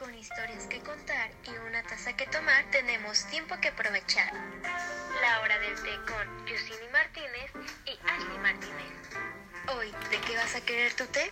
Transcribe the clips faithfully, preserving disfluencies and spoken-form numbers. con historias que contar y una taza que tomar, tenemos tiempo que aprovechar. La hora del té con Yusini Martínez y Ashley Martínez. Hoy, ¿de qué vas a querer tu té?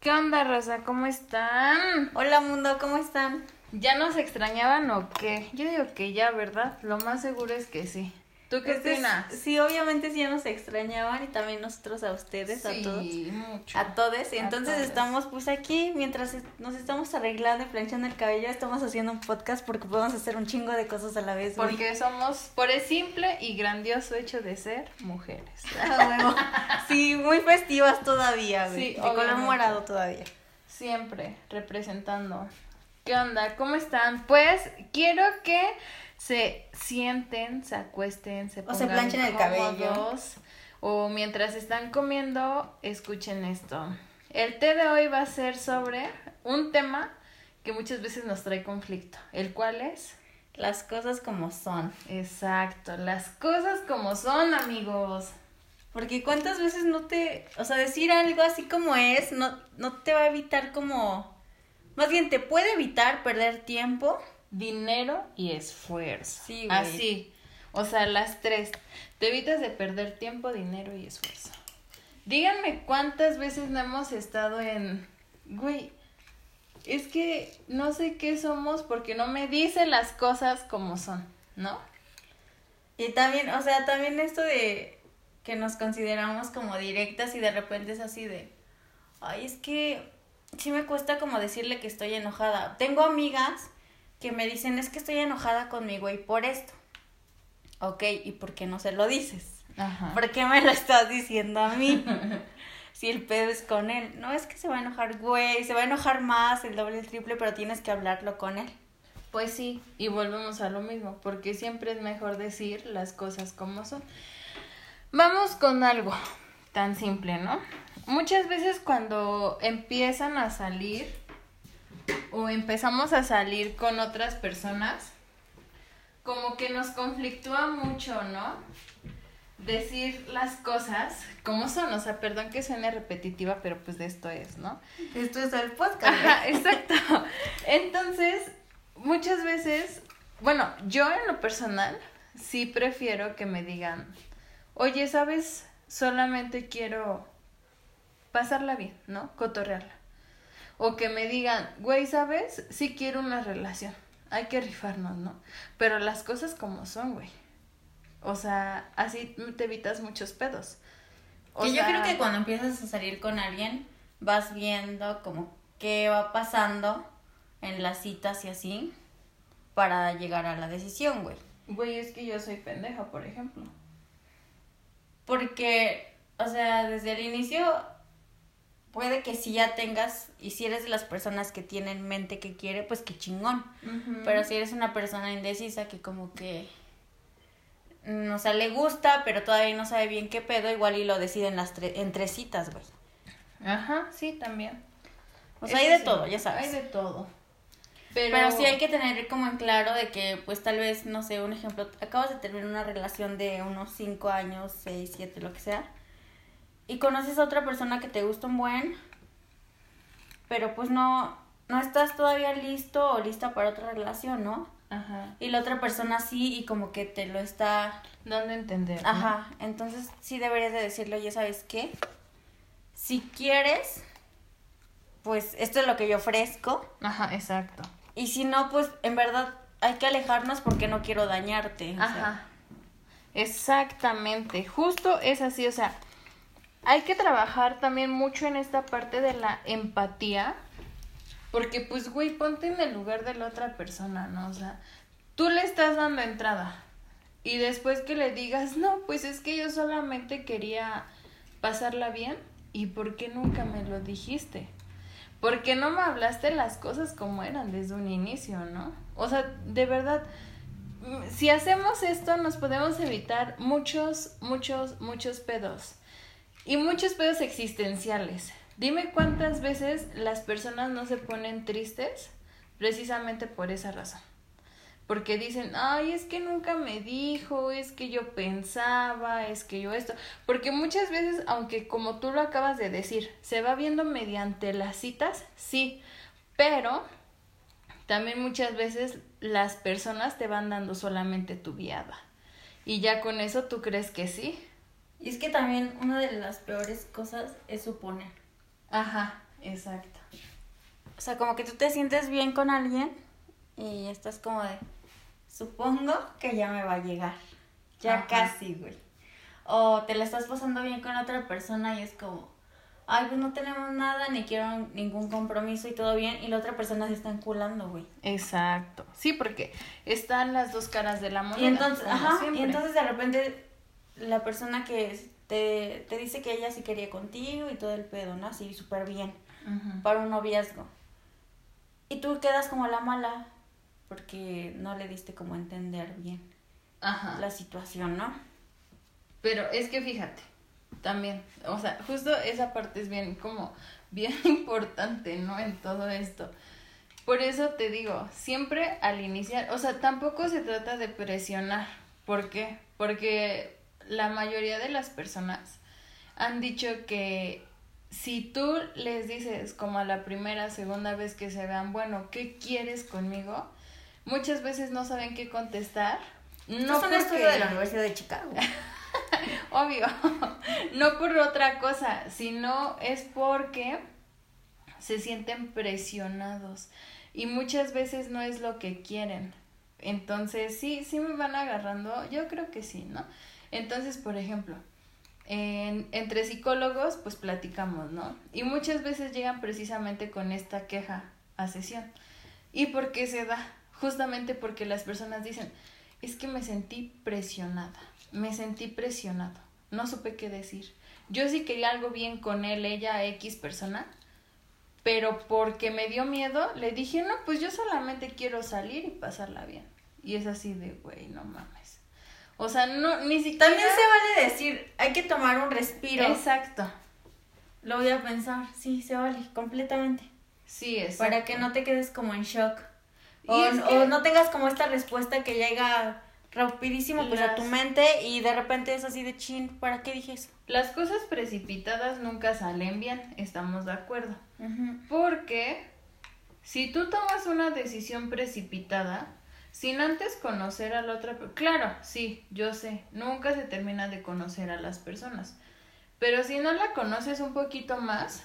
¿Qué onda, Rosa? ¿Cómo están? Hola, mundo, ¿cómo están? ¿Ya nos extrañaban o qué? Yo digo que ya, ¿verdad? Lo más seguro es que sí. ¿Tú qué opinas? Sí, obviamente sí ya nos extrañaban y también nosotros a ustedes, sí, a todos, mucho. a todes. Y entonces todos. Estamos pues aquí, mientras nos estamos arreglando y planchando el cabello, estamos haciendo un podcast porque podemos hacer un chingo de cosas a la vez. Porque hoy somos, por el simple y grandioso hecho de ser mujeres. Sí, muy festivas todavía, güey. Sí, de color morado todavía. Siempre, representando. ¿Qué onda? ¿Cómo están? Pues quiero que se sienten, se acuesten, se pongan o se planchen el cabello, o mientras están comiendo, escuchen esto. El té de hoy va a ser sobre un tema que muchas veces nos trae conflicto, el cual es las cosas como son. Exacto, las cosas como son, amigos. Porque cuántas veces no te, o sea, decir algo así como es, no, no te va a evitar como... Más bien, te puede evitar perder tiempo, dinero y esfuerzo. Sí, güey. Así, o sea, las tres. Te evitas de perder tiempo, dinero y esfuerzo. Díganme cuántas veces no hemos estado en... Güey, es que no sé qué somos porque no me dice las cosas como son, ¿no? Y también, o sea, también esto de que nos consideramos como directas y de repente es así de... Ay, es que... sí me cuesta como decirle que estoy enojada. Tengo amigas que me dicen, es que estoy enojada con mi güey por esto. Ok, ¿y por qué no se lo dices? Ajá. ¿Por qué me lo estás diciendo a mí? Si el pedo es con él. No, es que se va a enojar, güey, se va a enojar más, el doble, el triple, pero tienes que hablarlo con él. Pues sí, y volvemos a lo mismo, porque siempre es mejor decir las cosas como son. Vamos con algo tan simple, ¿no? Muchas veces cuando empiezan a salir o empezamos a salir con otras personas, como que nos conflictúa mucho, ¿no? Decir las cosas como son, o sea, perdón que suene repetitiva, pero pues de esto es, ¿no? Esto es el podcast. Ajá, exacto. Entonces, muchas veces, bueno, yo en lo personal sí prefiero que me digan, oye, ¿sabes? Solamente quiero... pasarla bien, ¿no? Cotorrearla. O que me digan, güey, ¿sabes? Sí quiero una relación. Hay que rifarnos, ¿no? Pero las cosas como son, güey. O sea, así te evitas muchos pedos. O que sea, yo creo que cuando empiezas a salir con alguien, vas viendo como qué va pasando en las citas y así para llegar a la decisión, güey. Güey, es que yo soy pendeja, por ejemplo. Porque, o sea, desde el inicio... puede que si ya tengas, y si eres de las personas que tienen mente que quiere, pues qué chingón. Uh-huh. Pero si eres una persona indecisa que como que, o sea, le gusta, pero todavía no sabe bien qué pedo, igual y lo deciden las tre- en tres citas, güey. Ajá, sí, también. O sea, eso hay de sí, todo, ya sabes. Hay de todo. Pero... pero sí hay que tener como en claro de que, pues tal vez, no sé, un ejemplo, acabas de terminar una relación de unos cinco años, seis, siete, lo que sea. Y conoces a otra persona que te gusta un buen, pero pues no, no estás todavía listo o lista para otra relación, ¿no? Ajá. Y la otra persona sí, y como que te lo está... dando a entender, ¿no? Ajá, entonces sí deberías de decirle, oye, ¿sabes qué? Si quieres, pues esto es lo que yo ofrezco. Ajá, exacto. Y si no, pues en verdad hay que alejarnos porque no quiero dañarte. Ajá, o sea. Exactamente, justo es así, o sea... hay que trabajar también mucho en esta parte de la empatía, porque pues, güey, ponte en el lugar de la otra persona, ¿no? O sea, tú le estás dando entrada y después que le digas, no, pues es que yo solamente quería pasarla bien, ¿y por qué nunca me lo dijiste? ¿Por qué no me hablaste las cosas como eran desde un inicio, no? O sea, de verdad... si hacemos esto nos podemos evitar muchos, muchos, muchos pedos. Y muchos pedos existenciales. Dime cuántas veces las personas no se ponen tristes precisamente por esa razón. Porque dicen, ay, es que nunca me dijo, es que yo pensaba, es que yo esto. Porque muchas veces, aunque como tú lo acabas de decir, se va viendo mediante las citas, sí, pero también muchas veces las personas te van dando solamente tu viada. Y ya con eso tú crees que sí. Y es que también una de las peores cosas es suponer. Ajá, exacto. O sea, como que tú te sientes bien con alguien y estás como de, supongo que ya me va a llegar. Ya Ajá. casi, güey. O te la estás pasando bien con otra persona y es como, ay, pues no tenemos nada, ni quiero ningún compromiso y todo bien. Y la otra persona se está enculando, güey. Exacto. Sí, porque están las dos caras de la moneda. Y entonces, ajá, siempre. Y entonces de repente la persona que te, te dice que ella sí quería contigo y todo el pedo, ¿no? Así súper bien, uh-huh. para un noviazgo. Y tú quedas como la mala porque no le diste como entender bien ajá. la situación, ¿no? Pero es que fíjate. También, o sea, justo esa parte es bien como, bien importante, ¿no? En todo esto. Por eso te digo, siempre al iniciar, o sea, tampoco se trata de presionar. ¿Por qué? Porque la mayoría de las personas han dicho que si tú les dices como a la primera, segunda vez que se vean, bueno, ¿qué quieres conmigo? Muchas veces no saben qué contestar. No es un estudio de la Universidad de Chicago. Obvio, no por otra cosa, sino es porque se sienten presionados y muchas veces no es lo que quieren. Entonces, sí, sí me van agarrando, yo creo que sí, ¿no? Entonces, por ejemplo, en, entre psicólogos, pues platicamos, ¿no? Y muchas veces llegan precisamente con esta queja a sesión. ¿Y por qué se da? Justamente porque las personas dicen, es que me sentí presionada. Me sentí presionado, no supe qué decir. Yo sí quería algo bien con él, ella, X persona, pero porque me dio miedo, le dije, no, pues yo solamente quiero salir y pasarla bien. Y es así de, güey, no mames. O sea, no, ni siquiera... También se vale decir, hay que tomar un respiro. Exacto. Lo voy a pensar, sí, se vale, completamente. Sí, exacto. Para que no te quedes como en shock. O, es que... o no tengas como esta respuesta que llega... rapidísimo pues las... a tu mente y de repente es así de chin, ¿para qué dije eso? Las cosas precipitadas nunca salen bien, estamos de acuerdo, uh-huh. porque si tú tomas una decisión precipitada, sin antes conocer a la otra, claro, sí, yo sé, nunca se termina de conocer a las personas, pero si no la conoces un poquito más,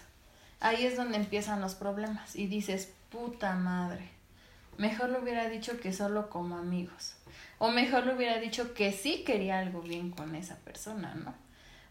ahí es donde empiezan los problemas y dices, puta madre, mejor lo hubiera dicho que solo como amigos. O mejor le hubiera dicho que sí quería algo bien con esa persona, ¿no?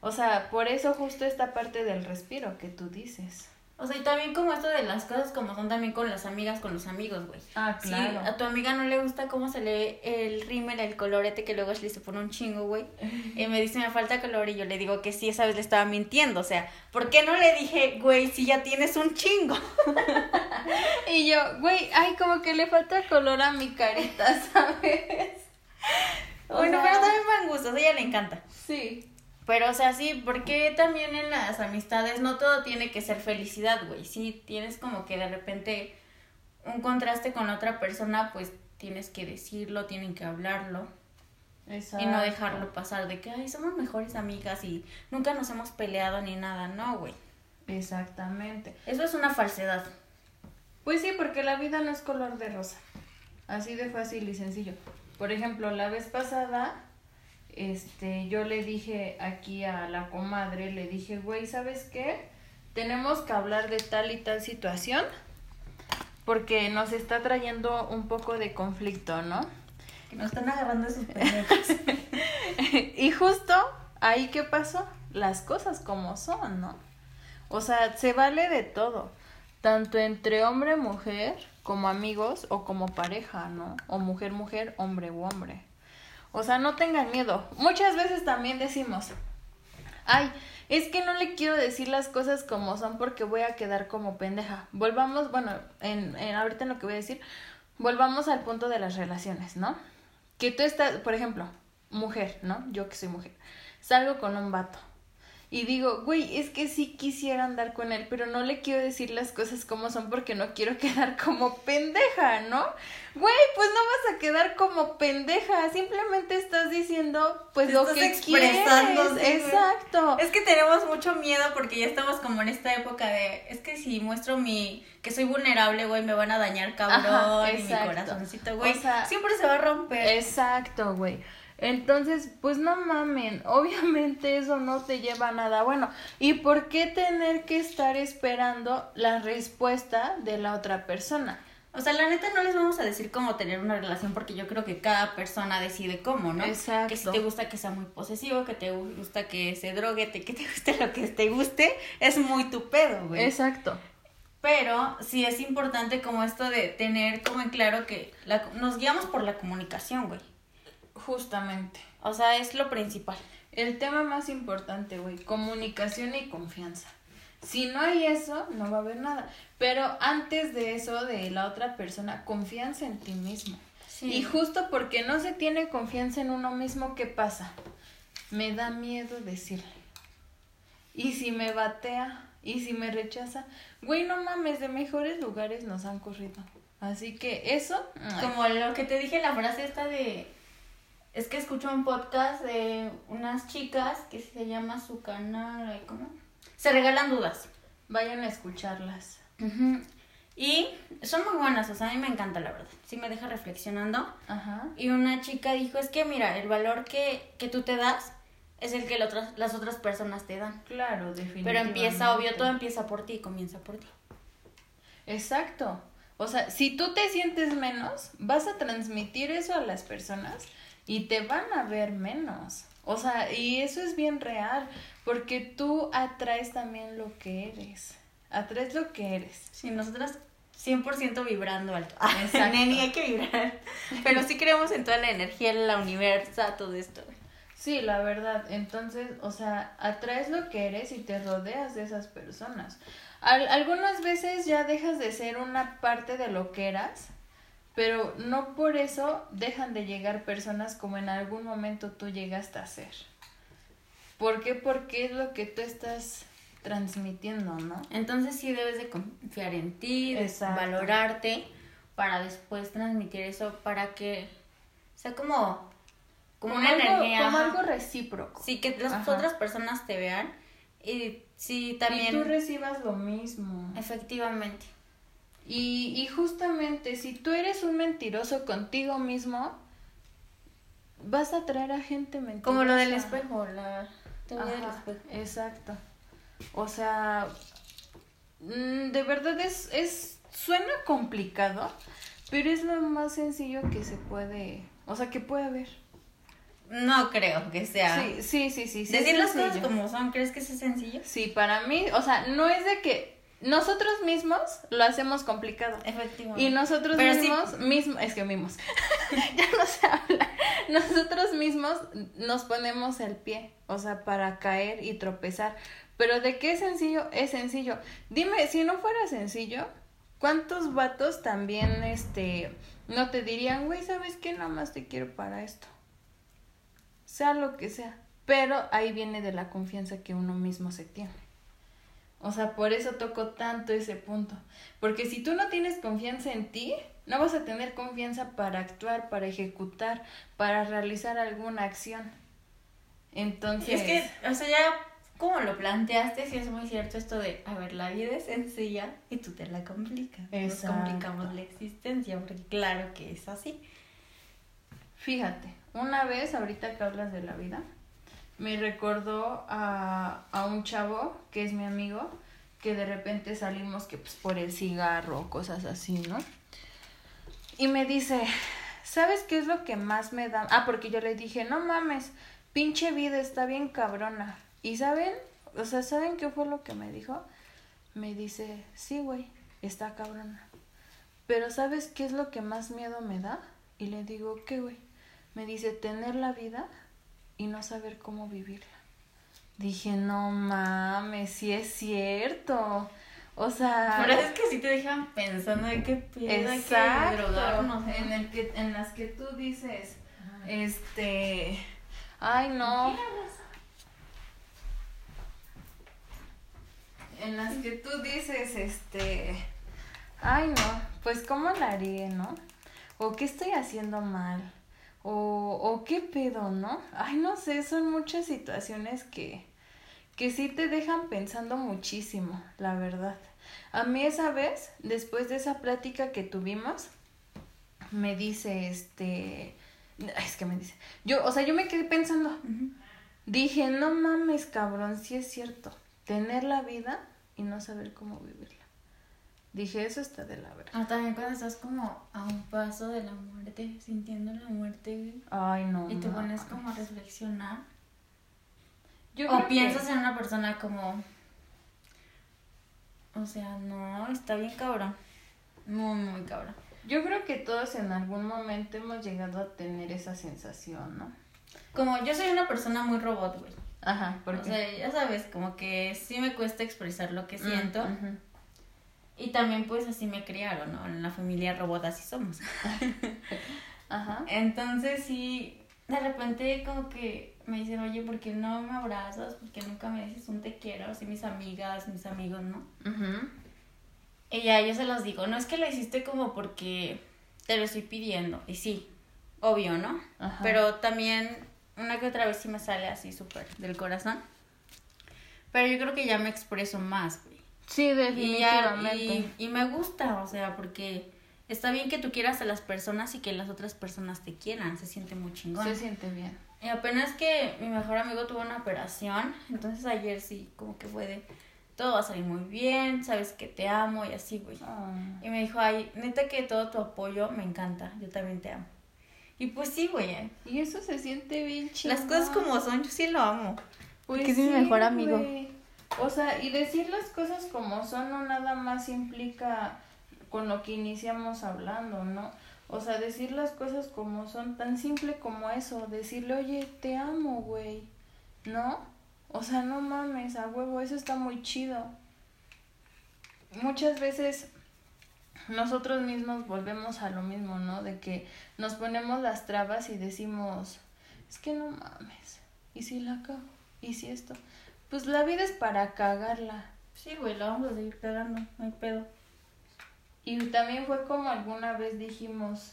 O sea, por eso justo esta parte del respiro que tú dices. O sea, y también como esto de las cosas como son también con las amigas, con los amigos, güey. Ah, claro. Si a tu amiga no le gusta cómo se lee el rímel, el colorete, que luego Ashley se pone un chingo, güey. Y me dice, me falta color, y yo le digo que sí, esa vez le estaba mintiendo. O sea, ¿por qué no le dije, güey, si ya tienes un chingo? Y yo, güey, ay, como que le falta color a mi carita, ¿sabes? Bueno, o sea, pero también van gustos, a ella le encanta. Sí. Pero, o sea, sí, porque también en las amistades no todo tiene que ser felicidad, güey. Sí, tienes como que de repente un contraste con otra persona, pues tienes que decirlo, tienen que hablarlo. Exacto. Y no dejarlo pasar de que, ay, somos mejores amigas y nunca nos hemos peleado ni nada, no, güey. Exactamente. Eso es una falsedad. Pues sí, porque la vida no es color de rosa. Así de fácil y sencillo. Por ejemplo, la vez pasada, este, yo le dije aquí a la comadre, le dije, güey, ¿sabes qué? Tenemos que hablar de tal y tal situación porque nos está trayendo un poco de conflicto, ¿no? Que nos están agarrando sus pendejos. Y justo ahí, ¿qué pasó? Las cosas como son, ¿no? O sea, se vale de todo, tanto entre hombre y mujer, como amigos o como pareja, ¿no? O mujer-mujer, hombre u hombre. O sea, no tengan miedo. Muchas veces también decimos, ay, es que no le quiero decir las cosas como son porque voy a quedar como pendeja. Volvamos, bueno, en, en ahorita en lo que voy a decir, volvamos al punto de las relaciones, ¿no? Que tú estás, por ejemplo, mujer, ¿no? Yo que soy mujer, salgo con un vato Y digo, güey, es que sí quisiera andar con él, pero no le quiero decir las cosas como son porque no quiero quedar como pendeja, ¿no? Güey, pues no vas a quedar como pendeja, simplemente estás diciendo, pues, lo que quieres. Exacto. Es que tenemos mucho miedo porque ya estamos como en esta época de, es que si muestro mi, que soy vulnerable, güey, me van a dañar, cabrón. Ajá, y mi corazoncito, güey, o sea, siempre se va a romper. Exacto, güey. Entonces, pues no mamen, obviamente eso no te lleva a nada bueno. ¿Y por qué tener que estar esperando la respuesta de la otra persona? O sea, la neta no les vamos a decir cómo tener una relación porque yo creo que cada persona decide cómo, ¿no? Exacto. Que si te gusta que sea muy posesivo, que te gusta que se drogue, que te guste lo que te guste, es muy tu pedo, güey. Exacto. Pero sí es importante como esto de tener como en claro que la, nos guiamos por la comunicación, güey. Justamente. O sea, es lo principal. El tema más importante, güey, comunicación y confianza. Si no hay eso, no va a haber nada. Pero antes de eso, de la otra persona, confianza en ti mismo. Sí. Y justo porque no se tiene confianza en uno mismo, ¿qué pasa? Me da miedo decirle. Y si me batea, y si me rechaza, güey, no mames, de mejores lugares nos han corrido. Así que eso... Ay. Como lo que te dije, la frase esta de... Es que escucho un podcast de unas chicas que se llama su canal, ¿cómo? Se regalan dudas. Vayan a escucharlas. Uh-huh. Y son muy buenas, o sea, a mí me encanta, la verdad. Sí me deja reflexionando. Ajá. Y una chica dijo, es que mira, el valor que, que tú te das es el que la otra, las otras personas te dan. Claro, definitivamente. Pero empieza, obvio, todo empieza por ti y comienza por ti. Exacto. O sea, si tú te sientes menos, vas a transmitir eso a las personas... Y te van a ver menos. O sea, y eso es bien real. Porque tú atraes también lo que eres. Atraes lo que eres. Sí, nosotras cien por ciento vibrando alto. Exacto. Neni, hay que vibrar. Pero sí creemos en toda la energía, en la universa, todo esto. Sí, la verdad. Entonces, o sea, atraes lo que eres y te rodeas de esas personas. Al- algunas veces ya dejas de ser una parte de lo que eras. Pero no por eso dejan de llegar personas como en algún momento tú llegaste a ser. ¿Por qué? Porque es lo que tú estás transmitiendo, ¿no? Entonces sí debes de confiar en ti, de valorarte, para después transmitir eso, para que sea como, como, como una algo, energía. Como algo recíproco. Sí, que las ajá. otras personas te vean y sí también... Y tú recibas lo mismo. Efectivamente. Y, y justamente, si tú eres un mentiroso contigo mismo, vas a atraer a gente mentirosa. Como lo del espejo, la teoría del espejo. Exacto. O sea, de verdad es, es suena complicado, pero es lo más sencillo que se puede, o sea, que puede haber. No creo que sea. Sí, sí, sí, sí. sí Decir las cosas como son, ¿crees que es sencillo? Sí, para mí, o sea, no es de que... Nosotros mismos lo hacemos complicado. Efectivamente. Y nosotros Pero mismos, sí. mismo, es que mismos, ya no se habla. Nosotros mismos nos ponemos el pie, o sea, para caer y tropezar. Pero ¿de qué es sencillo? Es sencillo. Dime, si no fuera sencillo, ¿cuántos vatos también, este, no te dirían, güey, ¿sabes qué? Nada más te quiero para esto. Sea lo que sea. Pero ahí viene de la confianza que uno mismo se tiene. O sea, por eso toco tanto ese punto. Porque si tú no tienes confianza en ti, no vas a tener confianza para actuar, para ejecutar, para realizar alguna acción. Entonces... Y es que, o sea, ya como lo planteaste, sí es muy cierto esto de, a ver, la vida es sencilla y tú te la complicas. Exacto. Nos complicamos la existencia, porque claro que es así. Fíjate, una vez, ahorita que hablas de la vida... Me recordó a, a un chavo que es mi amigo, que de repente salimos que pues por el cigarro, cosas así, ¿no? Y me dice, ¿sabes qué es lo que más me da? Ah, porque yo le dije, no mames, pinche vida está bien cabrona. ¿Y saben? O sea, ¿saben qué fue lo que me dijo? Me dice, sí, güey, está cabrona. Pero ¿sabes qué es lo que más miedo me da? Y le digo, ¿qué, güey? Me dice, tener la vida... y no saber cómo vivirla. Dije, no mames, sí es cierto. O sea... La verdad es que sí te dejan pensando de qué piedra que drogarnos. En, el que, en las que tú dices, ah. este... Ay, no. en las que tú dices, este, ay no, pues cómo la haré, ¿no? O qué estoy haciendo mal, o, o qué pedo, ¿no? Ay, no sé, son muchas situaciones que, que sí te dejan pensando muchísimo, la verdad. A mí esa vez, después de esa plática que tuvimos, me dice, este, es que me dice, yo, o sea, yo me quedé pensando, uh-huh. Dije, no mames, cabrón, sí es cierto, tener la vida y no saber cómo vivirla. Dije, eso está de la verga. Ah, también cuando estás como a un paso de la muerte, sintiendo la muerte. Ay, no. Y te no, pones no. como a reflexionar. Yo o piensas que... en una persona como... O sea, no, está bien cabrón. Muy, muy cabrón. Yo creo que todos en algún momento hemos llegado a tener esa sensación, ¿no? Como yo soy una persona muy robot, güey. Ajá, ¿por qué? O sea, ya sabes, como que sí me cuesta expresar lo que siento. Mm, uh-huh. Y también pues así me criaron, ¿no? En la familia robot así somos. Ajá. Entonces sí, de repente como que me dicen, oye, ¿por qué no me abrazas? ¿Por qué nunca me dices un te quiero? Así mis amigas, mis amigos, ¿no? Uh-huh. Y ya yo se los digo, no es que lo hiciste como porque te lo estoy pidiendo. Y sí, obvio, ¿no? Ajá. Pero también una que otra vez sí me sale así súper del corazón. Pero yo creo que ya me expreso más, güey. Sí, definitivamente. Y, y, y me gusta, o sea, porque está bien que tú quieras a las personas y que las otras personas te quieran, se siente muy chingón. Se siente bien. Y apenas que mi mejor amigo tuvo una operación, entonces ayer sí, como que fue de, todo va a salir muy bien, sabes que te amo y así, güey. Oh. Y me dijo, ay, neta que todo tu apoyo me encanta, yo también te amo. Y pues sí, güey. Eh. Y eso se siente bien chido. Las cosas como son, yo sí lo amo. Pues porque sí, es mi mejor amigo. Güey. O sea, y decir las cosas como son no nada más implica con lo que iniciamos hablando, ¿no? O sea, decir las cosas como son, tan simple como eso, decirle, oye, te amo, güey, ¿no? O sea, no mames, a huevo, eso está muy chido. Muchas veces nosotros mismos volvemos a lo mismo, ¿no? De que nos ponemos las trabas y decimos, es que no mames, ¿y si la cago? ¿Y si esto...? Pues la vida es para cagarla. Sí, güey, la vamos a seguir cagando, no hay pedo. Y también fue como alguna vez dijimos,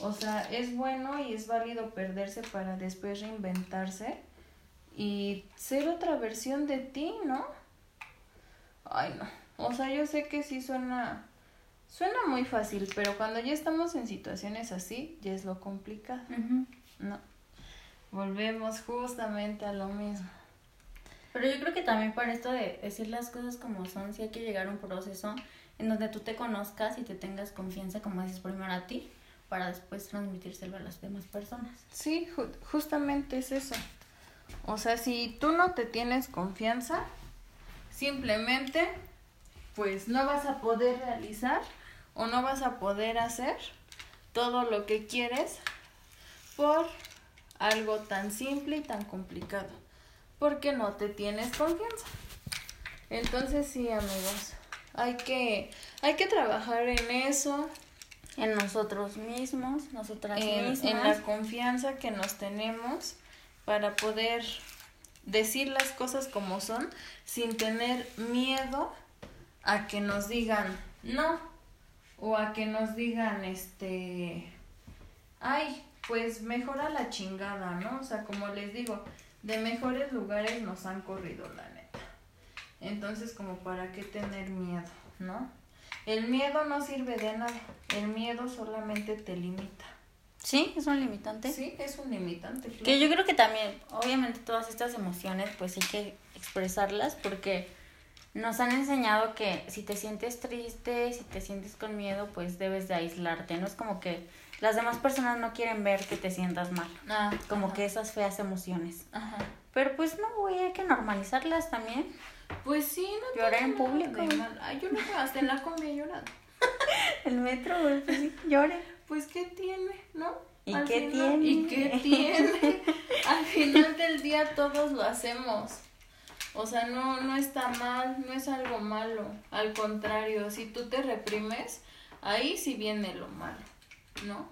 o sea, es bueno y es válido perderse para después reinventarse y ser otra versión de ti, ¿no? Ay, no. O sea, yo sé que sí suena, suena muy fácil, pero cuando ya estamos en situaciones así, ya es lo complicado, uh-huh. ¿no? Volvemos justamente a lo mismo. Pero yo creo que también para esto de decir las cosas como son, sí hay que llegar a un proceso en donde tú te conozcas y te tengas confianza, como dices, primero a ti, para después transmitírselo a las demás personas. Sí, ju- justamente es eso. O sea, si tú no te tienes confianza, simplemente, pues no vas a poder realizar o no vas a poder hacer todo lo que quieres por algo tan simple y tan complicado. Porque no te tienes confianza. Entonces sí, amigos, hay que hay que trabajar en eso, en nosotros mismos, nosotras en, mismas, en la confianza que nos tenemos para poder decir las cosas como son sin tener miedo a que nos digan no o a que nos digan este ay, pues mejora la chingada, ¿no? O sea, como les digo, de mejores lugares nos han corrido, la neta. Entonces, como para qué tener miedo, ¿no? El miedo no sirve de nada. El miedo solamente te limita. ¿Sí? ¿Es un limitante? Sí, es un limitante. Claro. Que yo creo que también, obviamente, todas estas emociones, pues hay que expresarlas porque nos han enseñado que si te sientes triste, si te sientes con miedo, pues debes de aislarte. No es como que... Las demás personas no quieren ver que te sientas mal. Ah, como ajá. que esas feas emociones. Ajá. Pero pues no, güey, hay que normalizarlas también. Pues sí, no. Llorar en público. Ay, yo no me gasté en la combi llorando. El metro, güey, pues sí, llore. Pues qué tiene, ¿no? ¿Y Al qué final, tiene? ¿Y qué tiene? Al final del día todos lo hacemos. O sea, no, no está mal, no es algo malo. Al contrario, si tú te reprimes, ahí sí viene lo malo. ¿No?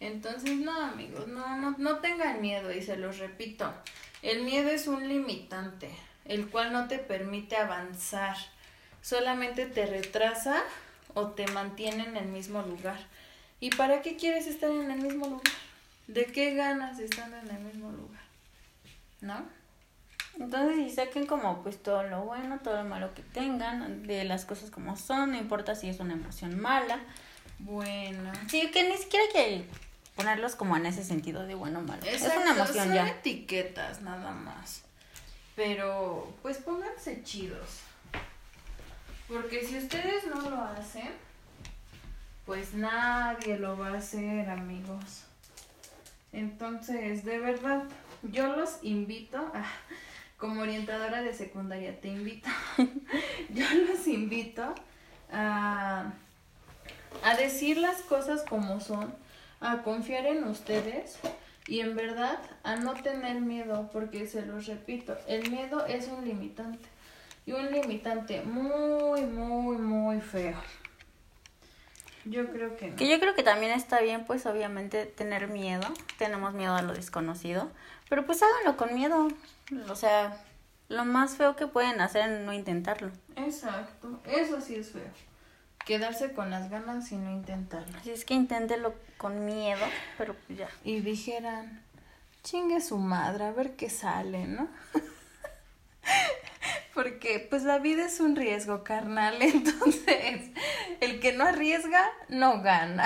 Entonces, no, amigos, no, no, no tengan miedo y se los repito, el miedo es un limitante, el cual no te permite avanzar, solamente te retrasa o te mantiene en el mismo lugar. ¿Y para qué quieres estar en el mismo lugar? ¿De qué ganas estando en el mismo lugar? ¿No? Entonces, si saquen como pues todo lo bueno, todo lo malo que tengan, de las cosas como son, no importa si es una emoción mala. Bueno. Sí, que ni siquiera que ponerlos como en ese sentido de bueno o malo. Exacto, es una emoción ya. Son etiquetas nada más. Pero pues pónganse chidos. Porque si ustedes no lo hacen, pues nadie lo va a hacer, amigos. Entonces, de verdad, yo los invito a, como orientadora de secundaria, te invito, yo los invito a, a decir las cosas como son, a confiar en ustedes y en verdad a no tener miedo, porque se los repito, el miedo es un limitante y un limitante muy, muy, muy feo. Yo creo que no. Que yo creo que también está bien, pues, obviamente, tener miedo. Tenemos miedo a lo desconocido. Pero, pues, háganlo con miedo. O sea, lo más feo que pueden hacer es no intentarlo. Exacto. Eso sí es feo. Quedarse con las ganas y no intentarlo. Así es que inténtelo con miedo, pero pues ya. Y dijeran, chingue su madre, a ver qué sale, ¿no? Porque, pues, la vida es un riesgo, carnal. Entonces, el que no arriesga, no gana.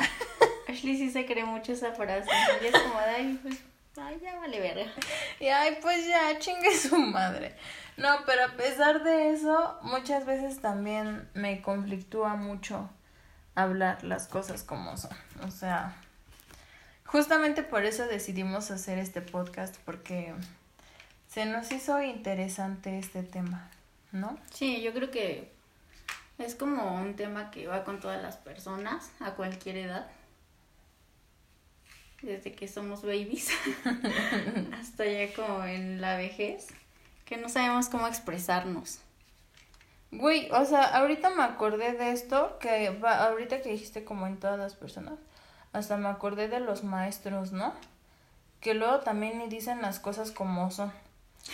Ashley sí se cree mucho esa frase. Y es como, ay, pues, ay, ya vale verga. Y, ay, pues, ya, chingue su madre. No, pero a pesar de eso, muchas veces también me conflictúa mucho hablar las cosas como son. O sea, justamente por eso decidimos hacer este podcast, porque se nos hizo interesante este tema, ¿no? Sí, yo creo que es como un tema que va con todas las personas, a cualquier edad. Desde que somos babies hasta ya como en la vejez, que no sabemos cómo expresarnos. Güey, o sea, ahorita me acordé de esto, que va, ahorita que dijiste como en todas las personas, hasta me acordé de los maestros, ¿no? Que luego también ni dicen las cosas como son.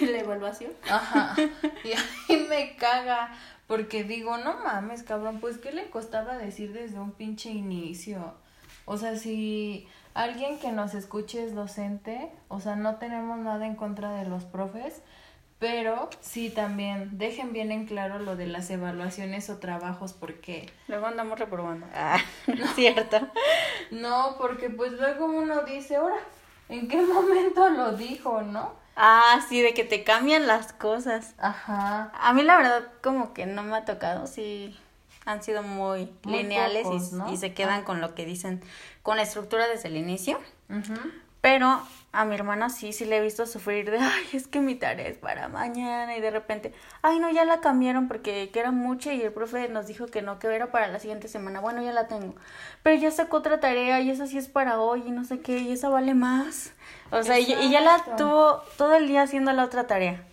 La evaluación. Ajá. Y a mí me caga, porque digo, no mames, cabrón, pues ¿qué le costaba decir desde un pinche inicio? O sea, si alguien que nos escuche es docente, o sea, no tenemos nada en contra de los profes, pero sí también dejen bien en claro lo de las evaluaciones o trabajos, porque luego andamos reprobando. Ah, no es cierto. No, porque pues luego uno dice, ahora, ¿en qué momento lo dijo, no? Ah, sí, de que te cambian las cosas. Ajá. A mí la verdad como que no me ha tocado, sí han sido muy, muy lineales pocos, y, ¿no? Y se quedan ah. con lo que dicen, con la estructura desde el inicio. Uh-huh. Pero a mi hermana sí, sí le he visto sufrir de, ay, es que mi tarea es para mañana y de repente, ay, no, ya la cambiaron porque que era mucha y el profe nos dijo que no, que era para la siguiente semana. Bueno, ya la tengo, pero ya sacó otra tarea y esa sí es para hoy y no sé qué, y esa vale más. O sea, y, y ya la tuvo todo el día haciendo la otra tarea.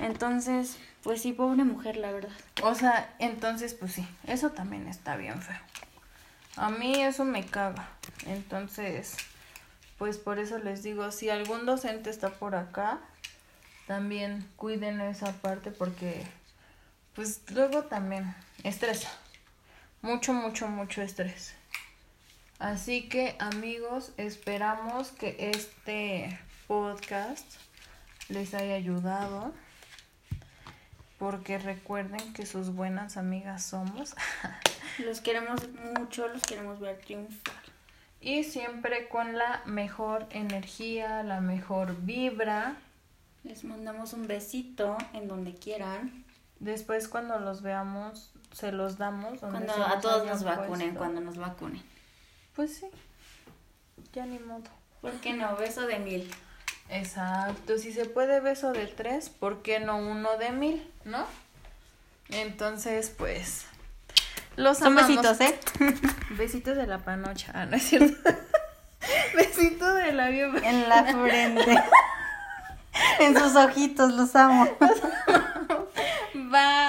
Entonces, pues sí, pobre mujer, la verdad. O sea, entonces, pues sí, eso también está bien feo. A mí eso me caga. Entonces, pues por eso les digo, si algún docente está por acá, también cuiden esa parte porque, pues luego también, estrés. Mucho, mucho, mucho estrés. Así que, amigos, esperamos que este podcast les haya ayudado. Porque recuerden que sus buenas amigas somos. Los queremos mucho, los queremos ver triunfar. Y siempre con la mejor energía, la mejor vibra. Les mandamos un besito en donde quieran. Después cuando los veamos, se los damos. Donde cuando a todos nos vacunen, puesto. Cuando nos vacunen. Pues sí, ya ni modo. ¿Por qué no? Beso de mil. Exacto, si se puede beso de tres, ¿por qué no uno de mil? ¿No? Entonces, pues, los son amamos. Besitos, ¿eh? Besitos de la panocha, ah, no es cierto. Besito de labio. En la frente. En sus ojitos, los amo. Bye.